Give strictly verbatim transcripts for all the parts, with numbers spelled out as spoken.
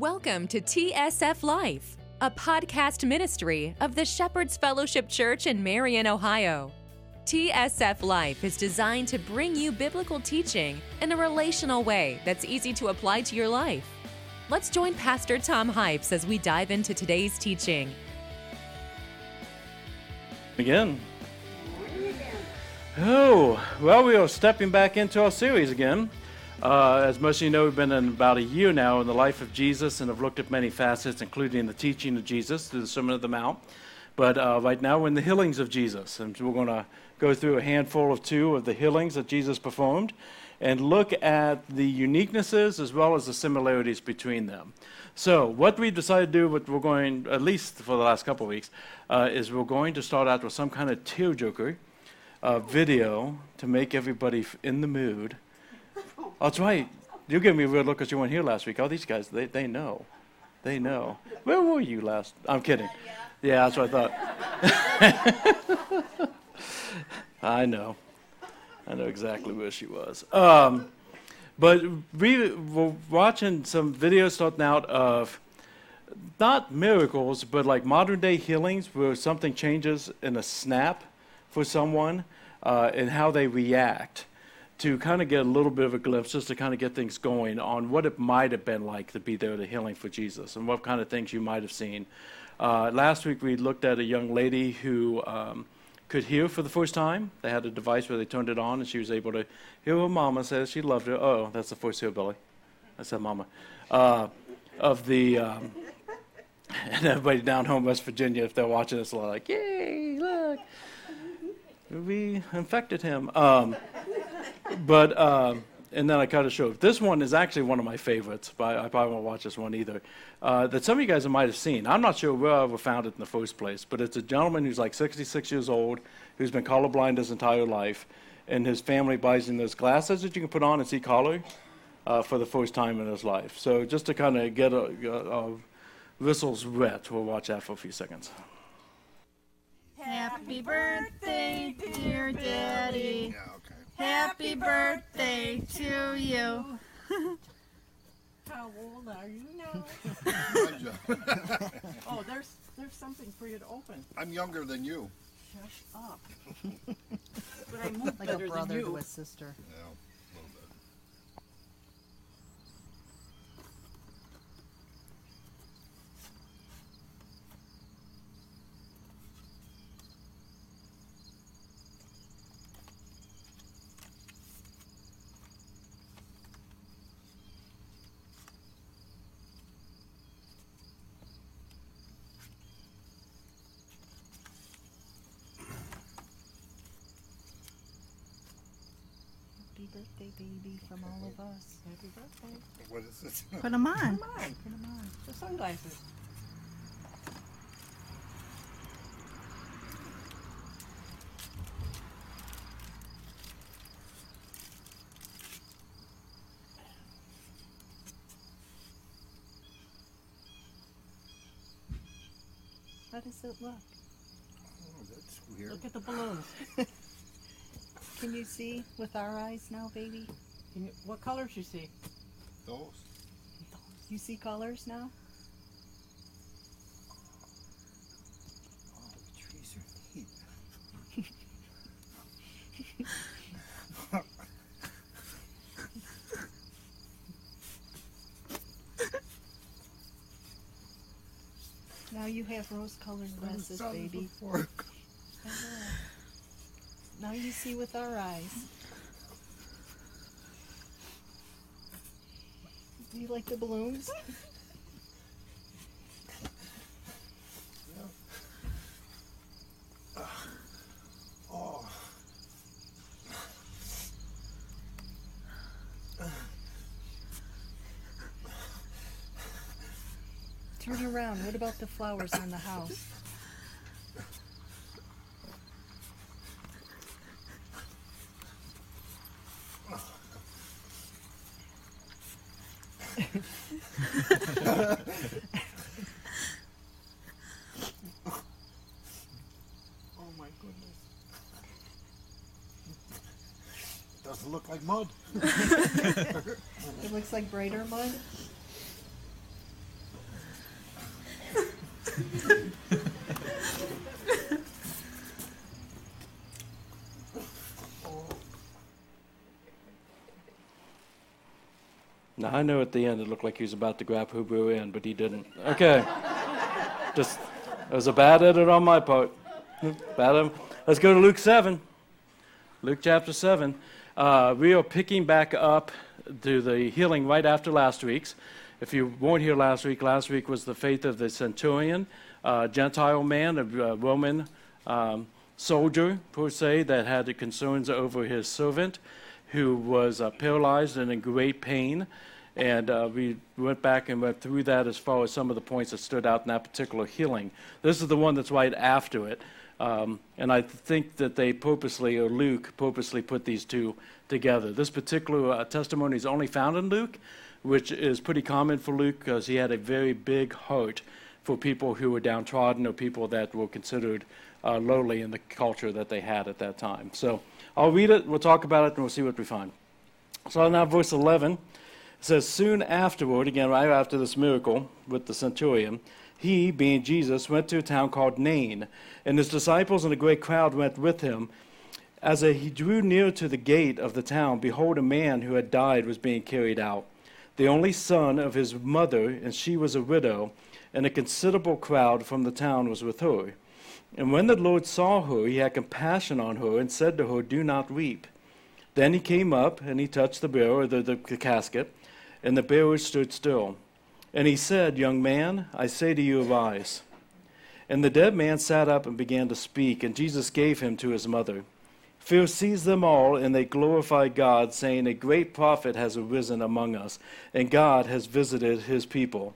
Welcome to T S F Life, a podcast ministry of the Shepherd's Fellowship Church in Marion, Ohio. T S F Life is designed to bring you biblical teaching in a relational way that's easy to apply to your life. Let's join Pastor Tom Hypes as we dive into today's teaching. Again. Oh, well, we are stepping back into our series again. Uh, as most of you know, we've been in about a year now in the life of Jesus and have looked at many facets, including the teaching of Jesus through the Sermon on the Mount. But uh, right now we're in the healings of Jesus, and we're going to go through a handful of two of the healings that Jesus performed and look at the uniquenesses as well as the similarities between them. So what we decided to do, what we're going, at least for the last couple of weeks, uh, is we're going to start out with some kind of tear jerker uh, video to make everybody in the mood. That's right. You gave me a weird look because you weren't here last week. Oh, these guys, they, they know. They know. Where were you last? I'm kidding. Yeah, that's what I thought. I know. I know exactly where she was. Um, but we were watching some videos starting out of not miracles, but like modern day healings where something changes in a snap for someone uh, and how they react, to kind of get a little bit of a glimpse, just to kind of get things going on what it might have been like to be there to healing for Jesus and what kind of things you might have seen. Uh, last week we looked at a young lady who um, could hear for the first time. They had a device where they turned it on and she was able to hear her mama say she loved her. Oh, that's the first hillbilly. I said mama. Uh, of the, um, and everybody down home in West Virginia, if they're watching this, they're like, yay, look, we infected him. Um, But, um, and then I kind of showed, this one is actually one of my favorites, but I probably won't watch this one either, uh, that some of you guys might have seen. I'm not sure where I ever found it in the first place, but it's a gentleman who's like sixty-six years old, who's been colorblind his entire life, and his family buys him those glasses that you can put on and see color uh, for the first time in his life. So just to kind of get a, a, a whistles wet, we'll watch that for a few seconds. Happy birthday, dear Daddy. Yeah, okay. Happy birthday to you. How old are you now? Oh, there's there's something for you to open. I'm younger than you. Shush up. But I move like better a brother than you. To a sister. Yeah, a little bit. Happy birthday, baby, from all of us. Happy birthday. What is this? Put them on. Put them on. Put them on. The sunglasses. How does it look? Oh, that's weird. Look at the balloons. Can you see with our eyes now, baby? Can you, what colors you see? Those. You see colors now? Oh, the trees are neat. Now you have rose-colored glasses, baby. Now you see with our eyes. Do you like the balloons? Yeah. Oh. Turn around. What about the flowers on the house? It looks like brighter mud. Now, I know at the end it looked like he was about to grab Hebrew in, but he didn't. Okay. Just, it was a bad edit on my part. Bad edit. Let's go to Luke seven. Luke chapter seven. Uh, we are picking back up to the healing right after last week's. If you weren't here last week, last week was the faith of the centurion, uh, Gentile man, a Roman um, soldier, per se, that had concerns over his servant, who was uh, paralyzed and in great pain. And uh, we went back and went through that as far as some of the points that stood out in that particular healing. This is the one that's right after it. Um, and I think that they purposely, or Luke purposely put these two together. This particular uh, testimony is only found in Luke, which is pretty common for Luke because he had a very big heart for people who were downtrodden or people that were considered uh, lowly in the culture that they had at that time. So I'll read it, we'll talk about it, and we'll see what we find. So now verse eleven, it says, soon afterward, again, right after this miracle with the centurion, he, being Jesus, went to a town called Nain, and his disciples and a great crowd went with him. As he drew near to the gate of the town, behold, a man who had died was being carried out, the only son of his mother, and she was a widow, and a considerable crowd from the town was with her. And when the Lord saw her, he had compassion on her and said to her, do not weep. Then he came up and he touched the bearer, the, the, the casket, and the bearer stood still. And he said, young man, I say to you, arise. And the dead man sat up and began to speak, and Jesus gave him to his mother. Fear seized them all, and they glorified God, saying, a great prophet has arisen among us, and God has visited his people.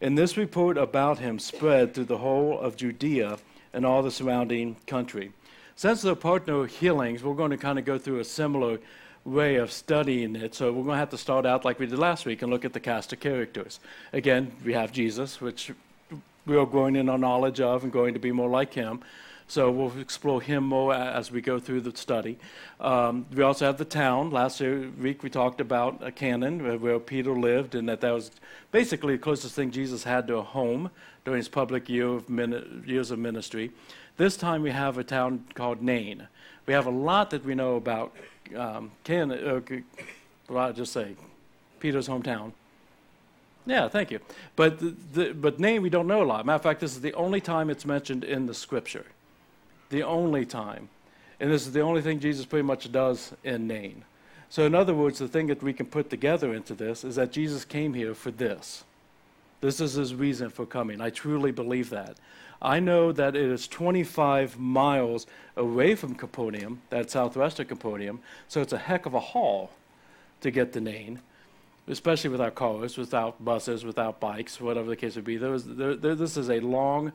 And this report about him spread through the whole of Judea and all the surrounding country. Since they're partner healings, we're going to kind of go through a similar way of studying it. So we're going to have to start out like we did last week and look at the cast of characters. Again, we have Jesus, which we are growing in our knowledge of and going to be more like him. So we'll explore him more as we go through the study. Um, we also have the town. Last week we talked about a Canaan, where Peter lived, and that that was basically the closest thing Jesus had to a home during his public year of min- years of ministry. This time we have a town called Nain. We have a lot that we know about um, Canaan, or, well, I'll just say Peter's hometown. Yeah, thank you. But, the, the, but Nain we don't know a lot. Matter of fact, this is the only time it's mentioned in the scripture. The only time. And this is the only thing Jesus pretty much does in Nain. So in other words, the thing that we can put together into this is that Jesus came here for this. This is his reason for coming. I truly believe that. I know that it is twenty-five miles away from Capernaum, that's southwestern Capernaum, so it's a heck of a haul to get to Nain, especially without cars, without buses, without bikes, whatever the case would be. There is, there, there, this is a long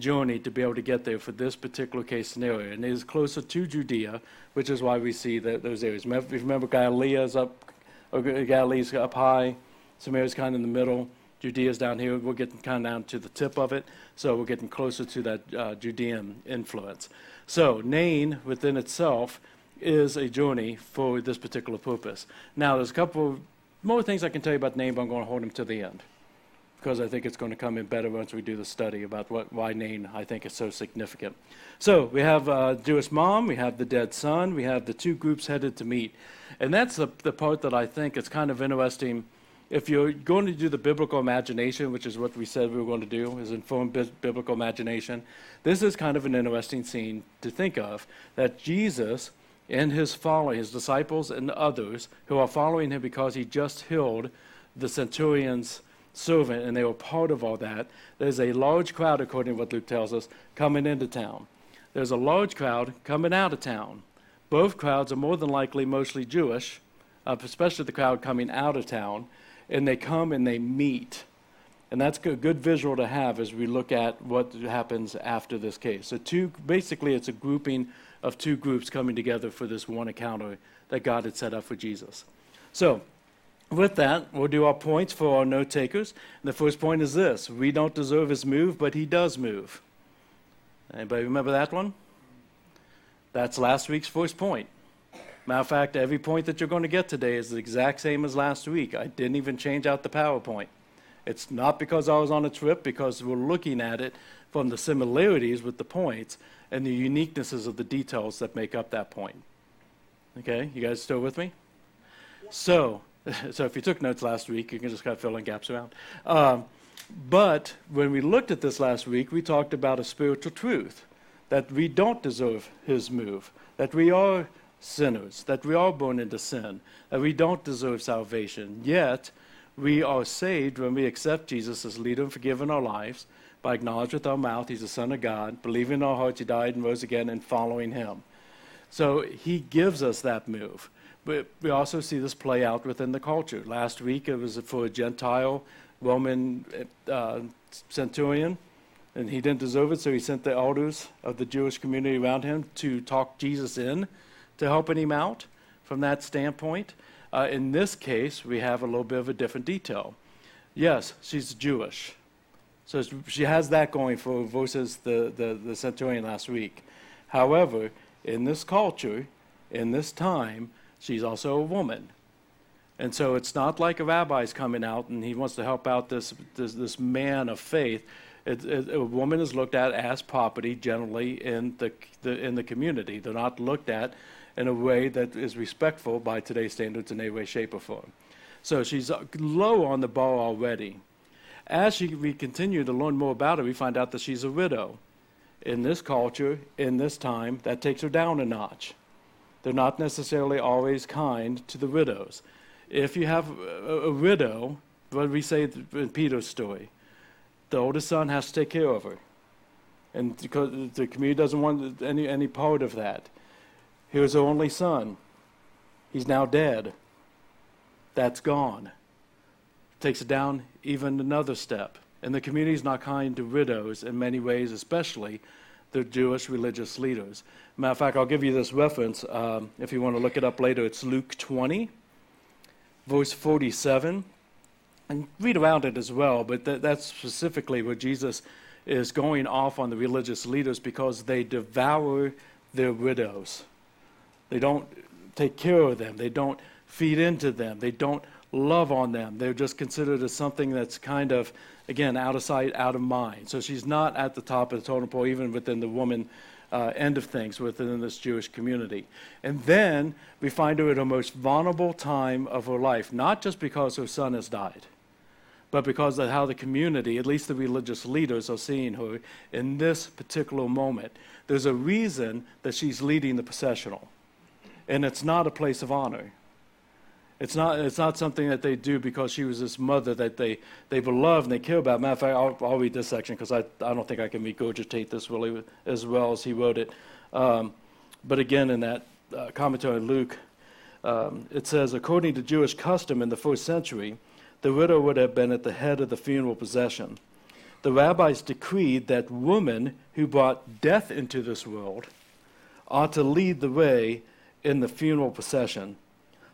journey to be able to get there for this particular case scenario, and it is closer to Judea, which is why we see that those areas. If you remember, Galilee is up, Galilee's up high, Samaria's kind of in the middle, Judea's down here. We're getting kind of down to the tip of it, so we're getting closer to that uh, Judean influence. So Nain within itself is a journey for this particular purpose. Now, there's a couple more things I can tell you about Nain, but I'm going to hold them to the end, because I think it's going to come in better once we do the study about what, why Nain, I think, is so significant. So we have uh, Jewish mom, we have the dead son, we have the two groups headed to meet. And that's the, the part that I think is kind of interesting. If you're going to do the biblical imagination, which is what we said we were going to do, is inform bi- biblical imagination, this is kind of an interesting scene to think of, that Jesus and his following, his disciples and others who are following him because he just healed the centurion's servant, and they were part of all that. There's a large crowd, according to what Luke tells us, coming into town. There's a large crowd coming out of town. Both crowds are more than likely mostly Jewish, uh, especially the crowd coming out of town, and they come and they meet. And that's a good visual to have as we look at what happens after this case. So two, basically it's a grouping of two groups coming together for this one encounter that God had set up for Jesus. So, with that, we'll do our points for our note takers. The first point is this: we don't deserve his move, but he does move. Anybody remember that one? That's last week's first point. Matter of fact, every point that you're going to get today is the exact same as last week. I didn't even change out the PowerPoint. It's not because I was on a trip, because we're looking at it from the similarities with the points and the uniquenesses of the details that make up that point. Okay, you guys still with me? Yep. So, so if you took notes last week, you can just kind of fill in gaps around. Um, but when we looked at this last week, we talked about a spiritual truth, that we don't deserve his move, that we are sinners, that we are born into sin, that we don't deserve salvation. Yet, we are saved when we accept Jesus as leader and forgive in our lives by acknowledging with our mouth he's the Son of God, believing in our hearts he died and rose again, and following him. So he gives us that move. But we also see this play out within the culture. Last week, it was for a Gentile Roman uh, centurion, and he didn't deserve it, so he sent the elders of the Jewish community around him to talk Jesus in, to helping him out from that standpoint. Uh, in this case, we have a little bit of a different detail. Yes, she's Jewish. So she has that going for versus the, the, the centurion last week. However, in this culture, in this time, she's also a woman. And so it's not like a rabbi's coming out and he wants to help out this this, this man of faith. It, it, a woman is looked at as property generally in the, the in the community. They're not looked at in a way that is respectful by today's standards in any way, shape, or form. So she's low on the bar already. As she, we continue to learn more about her, we find out that she's a widow. In this culture, in this time, that takes her down a notch. They're not necessarily always kind to the widows. If you have a, a widow, what we say in Peter's story, the oldest son has to take care of her. And because the community doesn't want any, any part of that. He was her only son. He's now dead. That's gone. Takes it down even another step. And the community is not kind to widows in many ways, especially the Jewish religious leaders. Matter of fact, I'll give you this reference. Um, if you want to look it up later, it's Luke twenty, verse forty-seven. And read around it as well, but th- that's specifically where Jesus is going off on the religious leaders because they devour their widows. They don't take care of them. They don't feed into them. They don't love on them. They're just considered as something that's kind of, again, out of sight, out of mind. So she's not at the top of the totem pole, even within the woman uh, end of things within this Jewish community. And then we find her at her most vulnerable time of her life, not just because her son has died, but because of how the community, at least the religious leaders, are seeing her in this particular moment. There's a reason that she's leading the processional, and it's not a place of honor. It's not It's not something that they do because she was this mother that they, they beloved and they care about. Matter of fact, I'll, I'll read this section because I, I don't think I can regurgitate this really as well as he wrote it. Um, but again, in that uh, commentary on Luke, um, it says, according to Jewish custom in the first century, the widow would have been at the head of the funeral procession. The rabbis decreed that women who brought death into this world ought to lead the way in the funeral procession.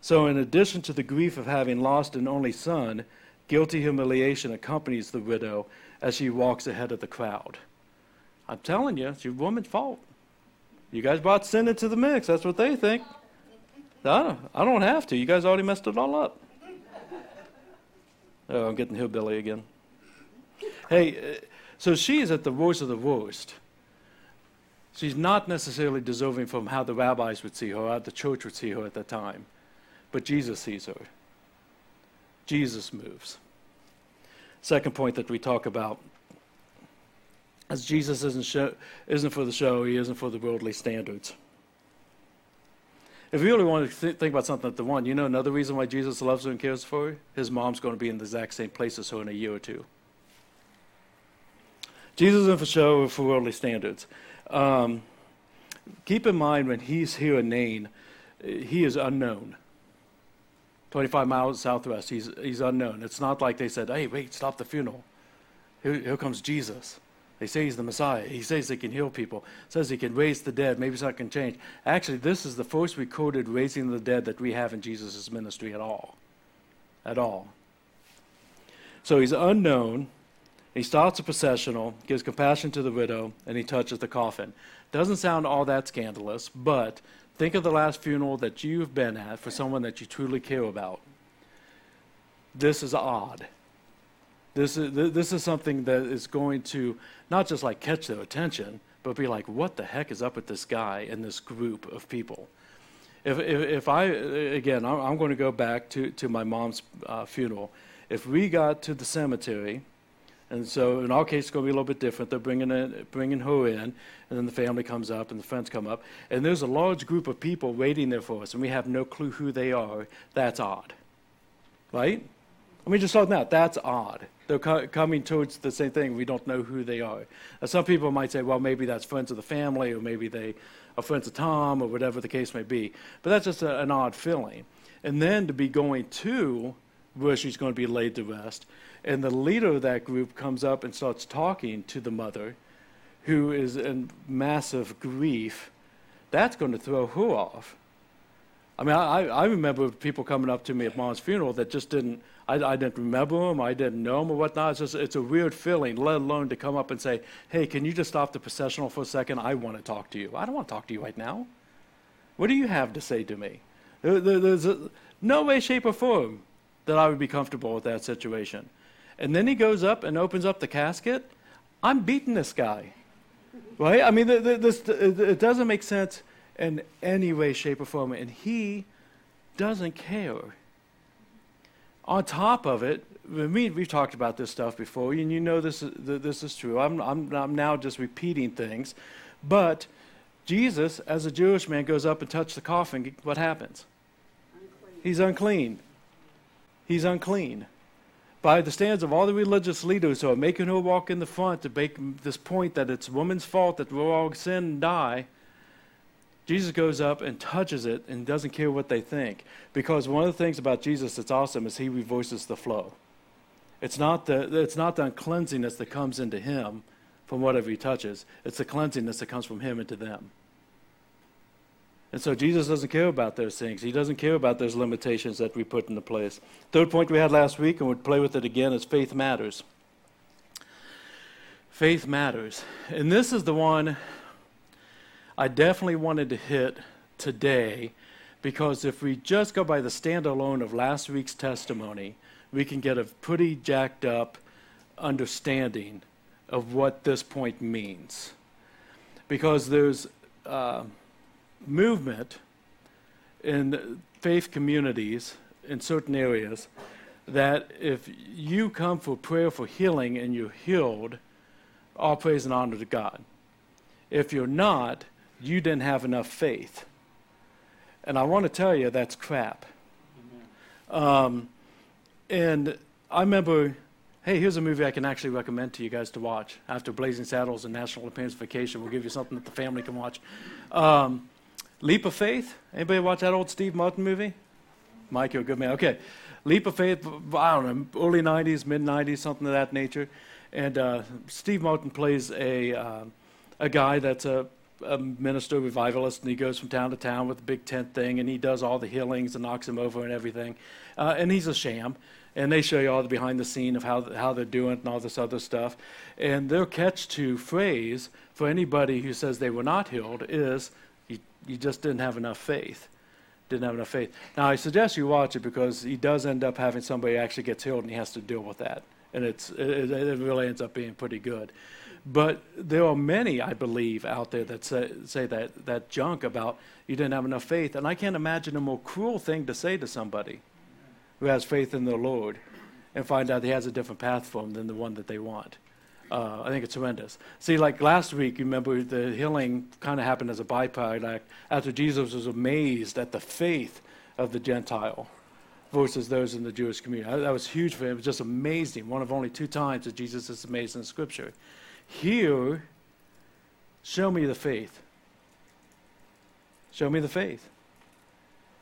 So in addition to the grief of having lost an only son, guilty humiliation accompanies the widow as she walks ahead of the crowd. I'm telling you, it's your woman's fault. You guys brought sin into the mix. That's what they think. I don't have to. You guys already messed it all up. Oh, I'm getting hillbilly again. Hey, so she's at the worst of the worst. She's not necessarily deserving from how the rabbis would see her, how the church would see her at that time. But Jesus sees her. Jesus moves. Second point that we talk about is Jesus isn't show, isn't for the show, he isn't for the worldly standards. If you really want to th- think about something at the one, you know another reason why Jesus loves her and cares for her? His mom's going to be in the exact same place as her in a year or two. Jesus isn't for show or for worldly standards. Um, keep in mind when he's here in Nain, he is unknown. twenty-five miles southwest, he's he's unknown. It's not like they said, hey, wait, stop the funeral. Here, here comes Jesus. They say he's the Messiah. He says he can heal people. Says he can raise the dead. Maybe something can change. Actually, this is the first recorded raising the dead that we have in Jesus' ministry at all. At all. So he's unknown. He starts a processional, gives compassion to the widow, and he touches the coffin. Doesn't sound all that scandalous, but think of the last funeral that you've been at for someone that you truly care about. This is odd. This is this is something that is going to not just like catch their attention, but be like, what the heck is up with this guy and this group of people? If if, if I again, I'm going to go back to to my mom's uh, funeral. If we got to the cemetery, and so in our case it's going to be a little bit different. They're bringing in, bringing her in, and then the family comes up and the friends come up, and there's a large group of people waiting there for us, and we have no clue who they are. That's odd, right? I mean, just like that, that's odd. They're co- coming towards the same thing. We don't know who they are. Uh, some people might say, well, maybe that's friends of the family, or maybe they are friends of Tom, or whatever the case may be. But that's just a, an odd feeling. And then to be going to where she's going to be laid to rest, and the leader of that group comes up and starts talking to the mother, who is in massive grief, that's going to throw her off. I mean, I, I remember people coming up to me at Mom's funeral that just didn't, I, I didn't remember them, I didn't know them or whatnot. It's just, it's a weird feeling, let alone to come up and say, hey, can you just stop the processional for a second? I want to talk to you. I don't want to talk to you right now. What do you have to say to me? There, there, there's a, no way, shape, or form that I would be comfortable with that situation. And then he goes up and opens up the casket. I'm beating this guy, right? I mean, this, it doesn't make sense in any way, shape, or form, and he doesn't care. On top of it, I mean, we've talked about this stuff before, and you know this is, this is true. I'm, I'm, I'm now just repeating things, but Jesus, as a Jewish man, goes up and touches the coffin. What happens? Unclean. He's unclean. He's unclean. By the stands of all the religious leaders who are making her walk in the front to make this point that it's woman's fault that we'll all sin and die, Jesus goes up and touches it and doesn't care what they think. Because one of the things about Jesus that's awesome is he reverses the flow. It's not the it's not the uncleansiness that comes into him from whatever he touches. It's the cleansiness that comes from him into them. And so Jesus doesn't care about those things. He doesn't care about those limitations that we put into place. Third point we had last week, and we'll play with it again, is faith matters. Faith matters. And this is the one I definitely wanted to hit today, because if we just go by the standalone of last week's testimony, we can get a pretty jacked up understanding of what this point means. Because there's uh, movement in faith communities in certain areas that if you come for prayer for healing and you're healed, all praise and honor to God. If you're not, you didn't have enough faith. And I want to tell you, that's crap. Um, and I remember, hey, here's a movie I can actually recommend to you guys to watch. After Blazing Saddles and National Lampoon's Vacation, we'll give you something that the family can watch. Um, Leap of Faith. Anybody watch that old Steve Martin movie? Mike, you're a good man. Okay. Leap of Faith, I don't know, early nineties, mid-nineties, something of that nature. And uh, Steve Martin plays a uh, a guy that's a a minister, revivalist, and he goes from town to town with the big tent thing, and he does all the healings and knocks him over and everything. Uh, and he's a sham. And they show you all the behind the scene of how how they're doing it and all this other stuff. And their catch-to phrase for anybody who says they were not healed is, you, you just didn't have enough faith. Didn't have enough faith. Now, I suggest you watch it, because he does end up having somebody who actually gets healed, and he has to deal with that. And it's it, it really ends up being pretty good. But there are many, I believe, out there that say, say that, that junk about you didn't have enough faith. And I can't imagine a more cruel thing to say to somebody who has faith in the Lord and find out he has a different path for them than the one that they want. Uh, I think it's horrendous. See, like last week, you remember the healing kind of happened as a byproduct after Jesus was amazed at the faith of the Gentile versus those in the Jewish community. That was huge for him. It was just amazing. One of only two times that Jesus is amazed in Scripture. Here, show me the faith. Show me the faith.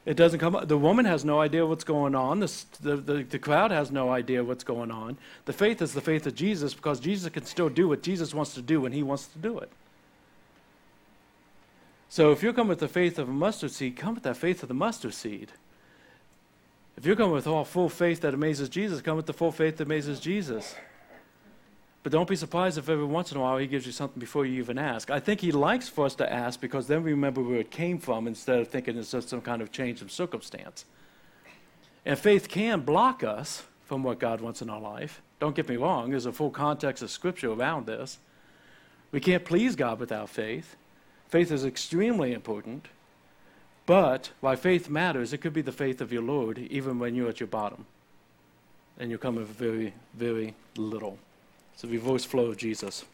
It doesn't come up. The woman has no idea what's going on. The, the, the, the crowd has no idea what's going on. The faith is the faith of Jesus, because Jesus can still do what Jesus wants to do when he wants to do it. So if you come with the faith of a mustard seed, come with that faith of the mustard seed. If you come with all full faith that amazes Jesus, come with the full faith that amazes Jesus. But don't be surprised if every once in a while he gives you something before you even ask. I think he likes for us to ask, because then we remember where it came from instead of thinking it's just some kind of change of circumstance. And faith can block us from what God wants in our life, Don't get me wrong, there's a full context of Scripture around this. We can't please God without faith. Faith is extremely important. But why faith matters, it could be the faith of your Lord even when you're at your bottom. And you're coming very, very little. It's a reverse flow of Jesus.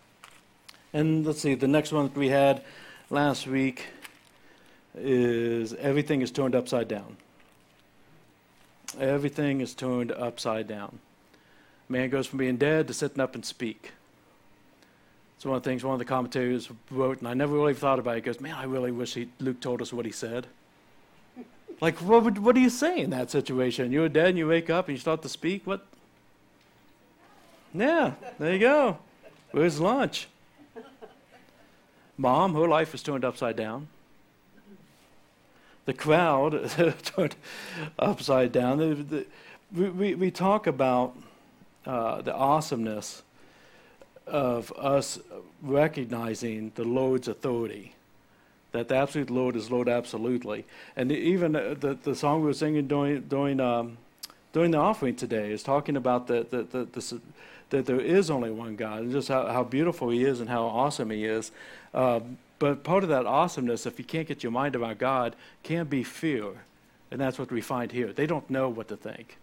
And let's see, the next one that we had last week is everything is turned upside down. Everything is turned upside down. Man goes from being dead to sitting up and speak. It's one of the things one of the commentators wrote, and I never really thought about it. He goes, man, I really wish he, Luke told us what he said. Like, what would, what do you say in that situation? You're dead and you wake up and you start to speak? What? Yeah, there you go. Where's lunch? Mom, her life was turned upside down. The crowd turned upside down. The, the, we, we, we talk about uh, the awesomeness of us recognizing the Lord's authority, that the absolute Lord is Lord absolutely. And the, even the, the song we were singing during during, um, during the offering today is talking about that the, the, the, the, there is only one God, and just how, how beautiful he is and how awesome he is. Uh, but part of that awesomeness, if you can't get your mind around God, can be fear. And that's what we find here. They don't know what to think.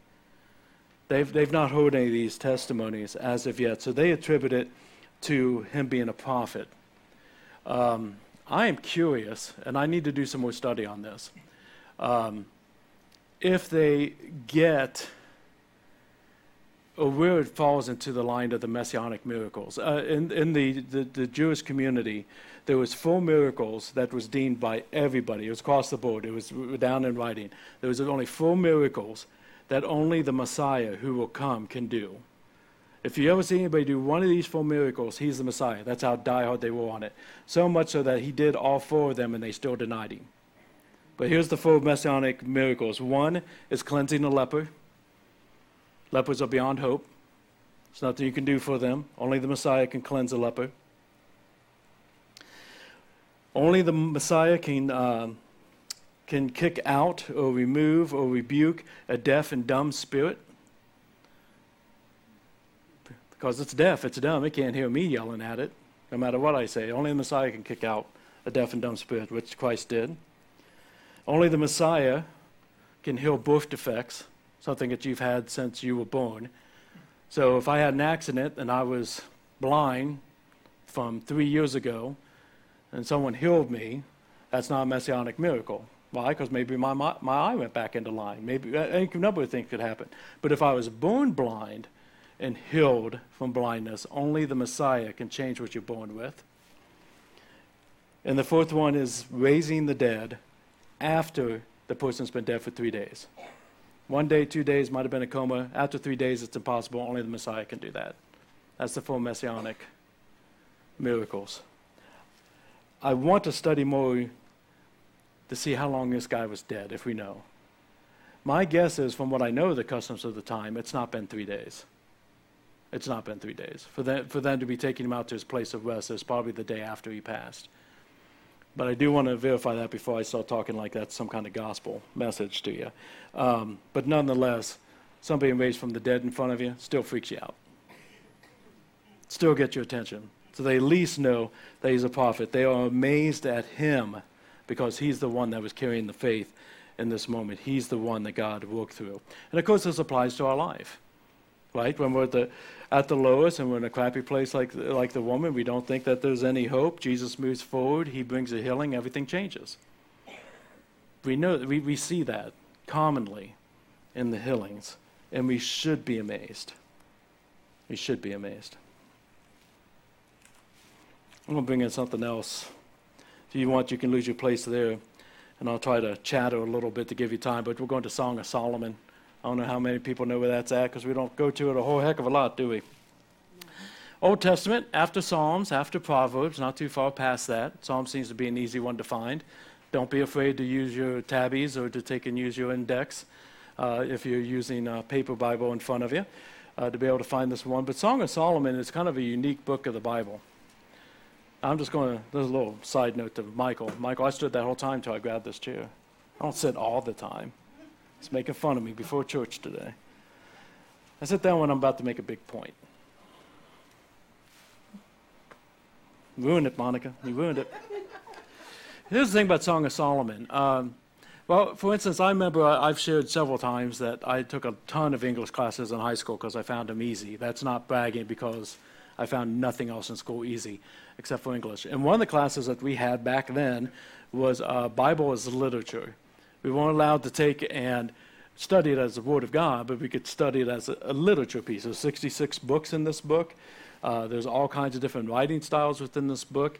They've they've not heard any of these testimonies as of yet, so they attribute it to him being a prophet. Um, I am curious, and I need to do some more study on this. Um, if they get, or where it falls into the line of the messianic miracles uh, in in the, the the Jewish community, there was four miracles that was deemed by everybody. It was across the board. It was down in writing. There was only four miracles that only the Messiah who will come can do. If you ever see anybody do one of these four miracles, he's the Messiah. That's how diehard they were on it. So much so that he did all four of them and they still denied him. But here's the four messianic miracles. One is cleansing a leper. Lepers are beyond hope. There's nothing you can do for them. Only the Messiah can cleanse a leper. Only the Messiah can... Uh, can kick out or remove or rebuke a deaf and dumb spirit. Because it's deaf, it's dumb, it can't hear me yelling at it, no matter what I say. Only the Messiah can kick out a deaf and dumb spirit, which Christ did. Only the Messiah can heal birth defects, something that you've had since you were born. So if I had an accident and I was blind from three years ago and someone healed me, that's not a messianic miracle. Why? Because maybe my, my my eye went back into line. Maybe a number of things could happen. But if I was born blind and healed from blindness, only the Messiah can change what you're born with. And the fourth one is raising the dead after the person's been dead for three days. One day, two days, might have been a coma. After three days, it's impossible. Only the Messiah can do that. That's the four messianic miracles. I want to study more to see how long this guy was dead, if we know. My guess is, from what I know, the customs of the time, it's not been three days. It's not been three days. For them, for them to be taking him out to his place of rest, it was probably the day after he passed. But I do want to verify that before I start talking like that's some kind of gospel message to you. Um, but nonetheless, somebody raised from the dead in front of you still freaks you out. Still gets your attention. So they at least know that he's a prophet. They are amazed at him because he's the one that was carrying the faith in this moment. He's the one that God worked through. And of course, this applies to our life, right? When we're at the, at the lowest and we're in a crappy place like, like the woman, we don't think that there's any hope. Jesus moves forward. He brings a healing. Everything changes. We know, we, we see that commonly in the healings, and we should be amazed. We should be amazed. I'm going to bring in something else. If you want, you can lose your place there, and I'll try to chatter a little bit to give you time, but we're going to Song of Solomon. I don't know how many people know where that's at, because we don't go to it a whole heck of a lot, do we? No. Old Testament, after Psalms, after Proverbs, not too far past that. Psalms seems to be an easy one to find. Don't be afraid to use your tabbies or to take and use your index uh, if you're using a paper Bible in front of you uh, to be able to find this one. But Song of Solomon is kind of a unique book of the Bible. I'm just going to, there's a little side note to Michael. Michael, I stood that whole time until I grabbed this chair. I don't sit all the time. He's making fun of me before church today. I sit down when I'm about to make a big point. Ruined it, Monica. You ruined it. Here's the thing about Song of Solomon. Um, well, for instance, I remember I, I've shared several times that I took a ton of English classes in high school because I found them easy. That's not bragging, because I found nothing else in school easy except for English. And one of the classes that we had back then was uh, Bible as Literature. We weren't allowed to take and study it as the Word of God, but we could study it as a, a literature piece. There's sixty-six books in this book. Uh, there's all kinds of different writing styles within this book.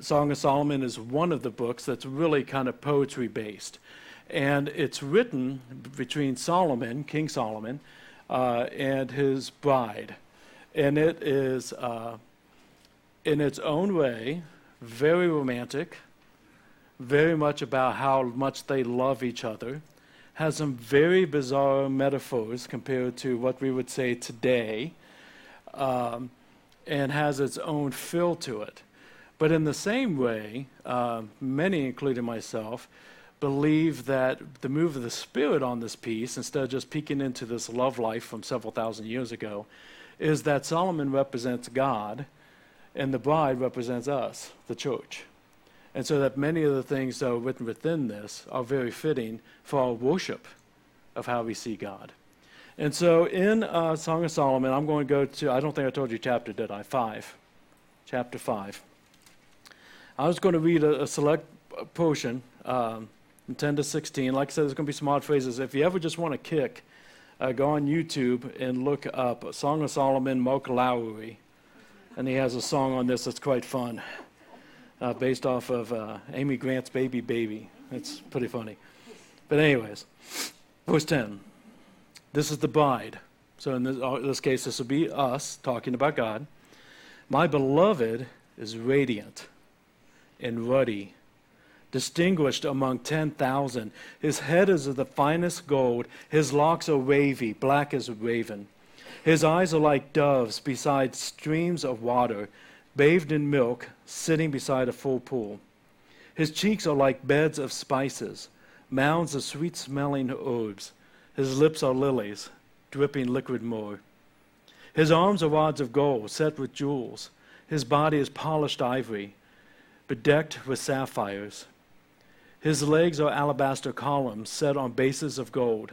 Song of Solomon is one of the books that's really kind of poetry-based. And it's written between Solomon, King Solomon, uh, and his bride. And it is, uh, in its own way, very romantic, very much about how much they love each other, has some very bizarre metaphors compared to what we would say today, um, and has its own feel to it. But in the same way, uh, many, including myself, believe that the move of the Spirit on this piece, instead of just peeking into this love life from several thousand years ago, is that Solomon represents God, and the bride represents us, the church. And so that many of the things that are written within this are very fitting for our worship of how we see God. And so in uh, Song of Solomon, I'm going to go to, I don't think I told you chapter, did I? Five. Chapter five. I was going to read a, a select portion, um, from ten to sixteen. Like I said, there's going to be some odd phrases. If you ever just want to kick, uh, go on YouTube and look up Song of Solomon, Mark Lowry. And he has a song on this that's quite fun, uh, based off of uh, Amy Grant's Baby Baby. It's pretty funny. But anyways, verse ten. This is the bride. So in this, uh, this case, this would be us talking about God. My beloved is radiant and ruddy, distinguished among ten thousand. His head is of the finest gold. His locks are wavy, black as a raven. His eyes are like doves beside streams of water, bathed in milk, sitting beside a full pool. His cheeks are like beds of spices, mounds of sweet-smelling herbs. His lips are lilies, dripping liquid myrrh. His arms are rods of gold, set with jewels. His body is polished ivory, bedecked with sapphires. His legs are alabaster columns set on bases of gold.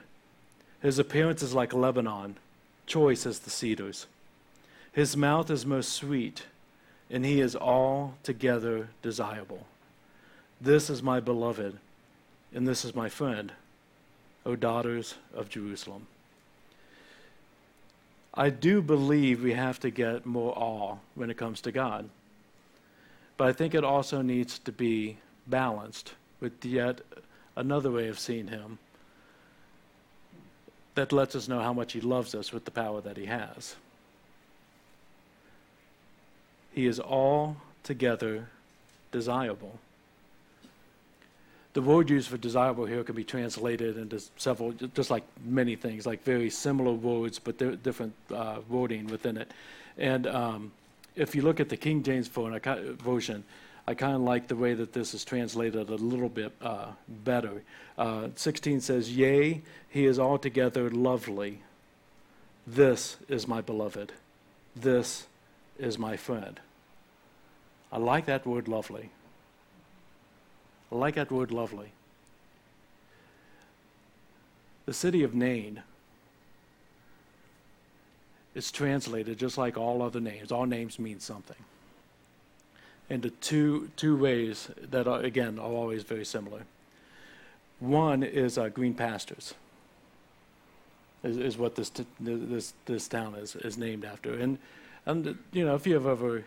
His appearance is like Lebanon, choice as the cedars. His mouth is most sweet, and he is altogether desirable. This is my beloved, and this is my friend, O daughters of Jerusalem. I do believe we have to get more awe when it comes to God. But I think it also needs to be balanced with yet another way of seeing him that lets us know how much he loves us with the power that he has. He is altogether desirable. The word used for desirable here can be translated into several, just like many things, like very similar words, but they're different uh, wording within it. And um, if you look at the King James version, I kind of like the way that this is translated a little bit uh, better. Uh, sixteen says, yea, he is altogether lovely. This is my beloved. This is my friend. I like that word lovely. I like that word lovely. The city of Nain, it's translated just like all other names. All names mean something. And the two two ways that, are, again, are always very similar. One is uh, green pastures, is, is what this t- this this town is, is named after. And, and you know, if you have ever,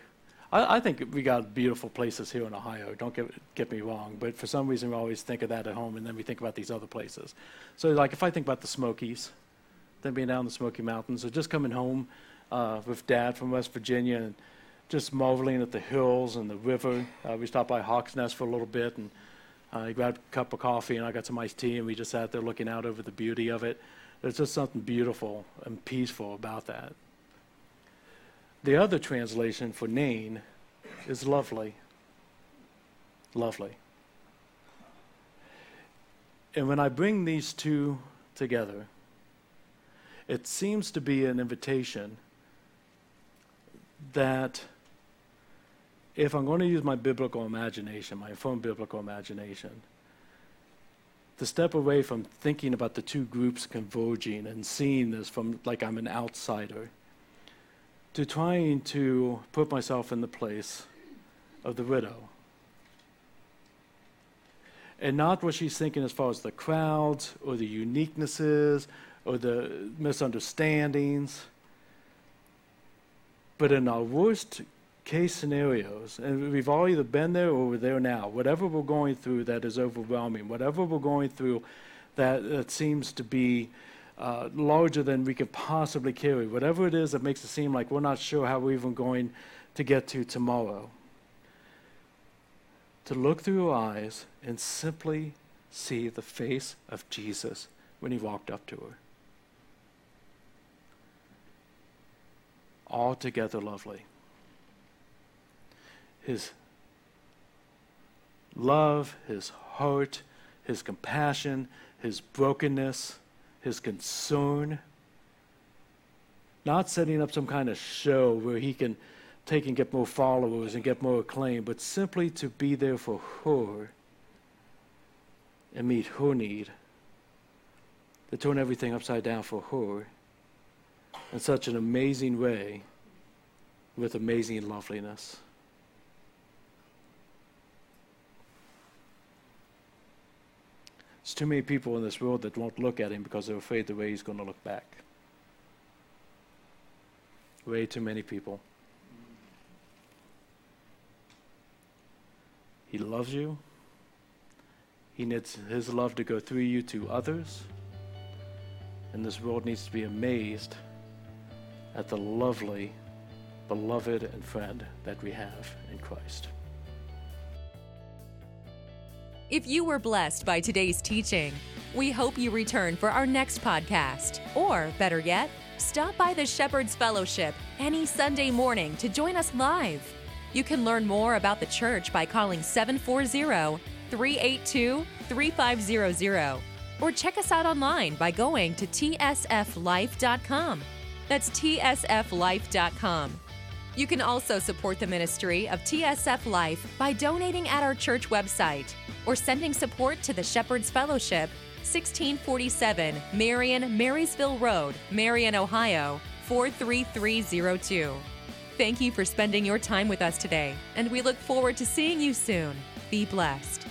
I, I think we got beautiful places here in Ohio, don't get, get me wrong, but for some reason we always think of that at home and then we think about these other places. So like if I think about the Smokies, than being down in the Smoky Mountains, or just coming home uh, with Dad from West Virginia and just marveling at the hills and the river. Uh, we stopped by Hawk's Nest for a little bit, and uh, he grabbed a cup of coffee, and I got some iced tea, and we just sat there looking out over the beauty of it. There's just something beautiful and peaceful about that. The other translation for Nain is lovely. Lovely. And when I bring these two together, it seems to be an invitation that, if I'm going to use my biblical imagination, my informed biblical imagination, to step away from thinking about the two groups converging and seeing this from like I'm an outsider, to trying to put myself in the place of the widow. And not what she's thinking as far as the crowds or the uniquenesses or the misunderstandings. But in our worst case scenarios, and we've all either been there or we're there now, whatever we're going through that is overwhelming, whatever we're going through that, that seems to be uh, larger than we could possibly carry, whatever it is that makes it seem like we're not sure how we're even going to get to tomorrow, to look through her eyes and simply see the face of Jesus when he walked up to her. Altogether lovely. His love, his heart, his compassion, his brokenness, his concern. Not setting up some kind of show where he can take and get more followers and get more acclaim, but simply to be there for her and meet her need, to turn everything upside down for her in such an amazing way with amazing loveliness. There's too many people in this world that won't look at him because they're afraid the way he's going to look back. Way too many people. He loves you. He needs his love to go through you to others. And this world needs to be amazed at the lovely, beloved, and friend that we have in Christ. If you were blessed by today's teaching, we hope you return for our next podcast. Or, better yet, stop by the Shepherd's Fellowship any Sunday morning to join us live. You can learn more about the church by calling seven four zero, three eight two, three five zero zero or check us out online by going to t s f life dot com. That's t s f life dot com. You can also support the ministry of T S F Life by donating at our church website or sending support to the Shepherd's Fellowship, sixteen forty-seven Marion, Marysville Road, Marion, Ohio, four three three zero two. Thank you for spending your time with us today, and we look forward to seeing you soon. Be blessed.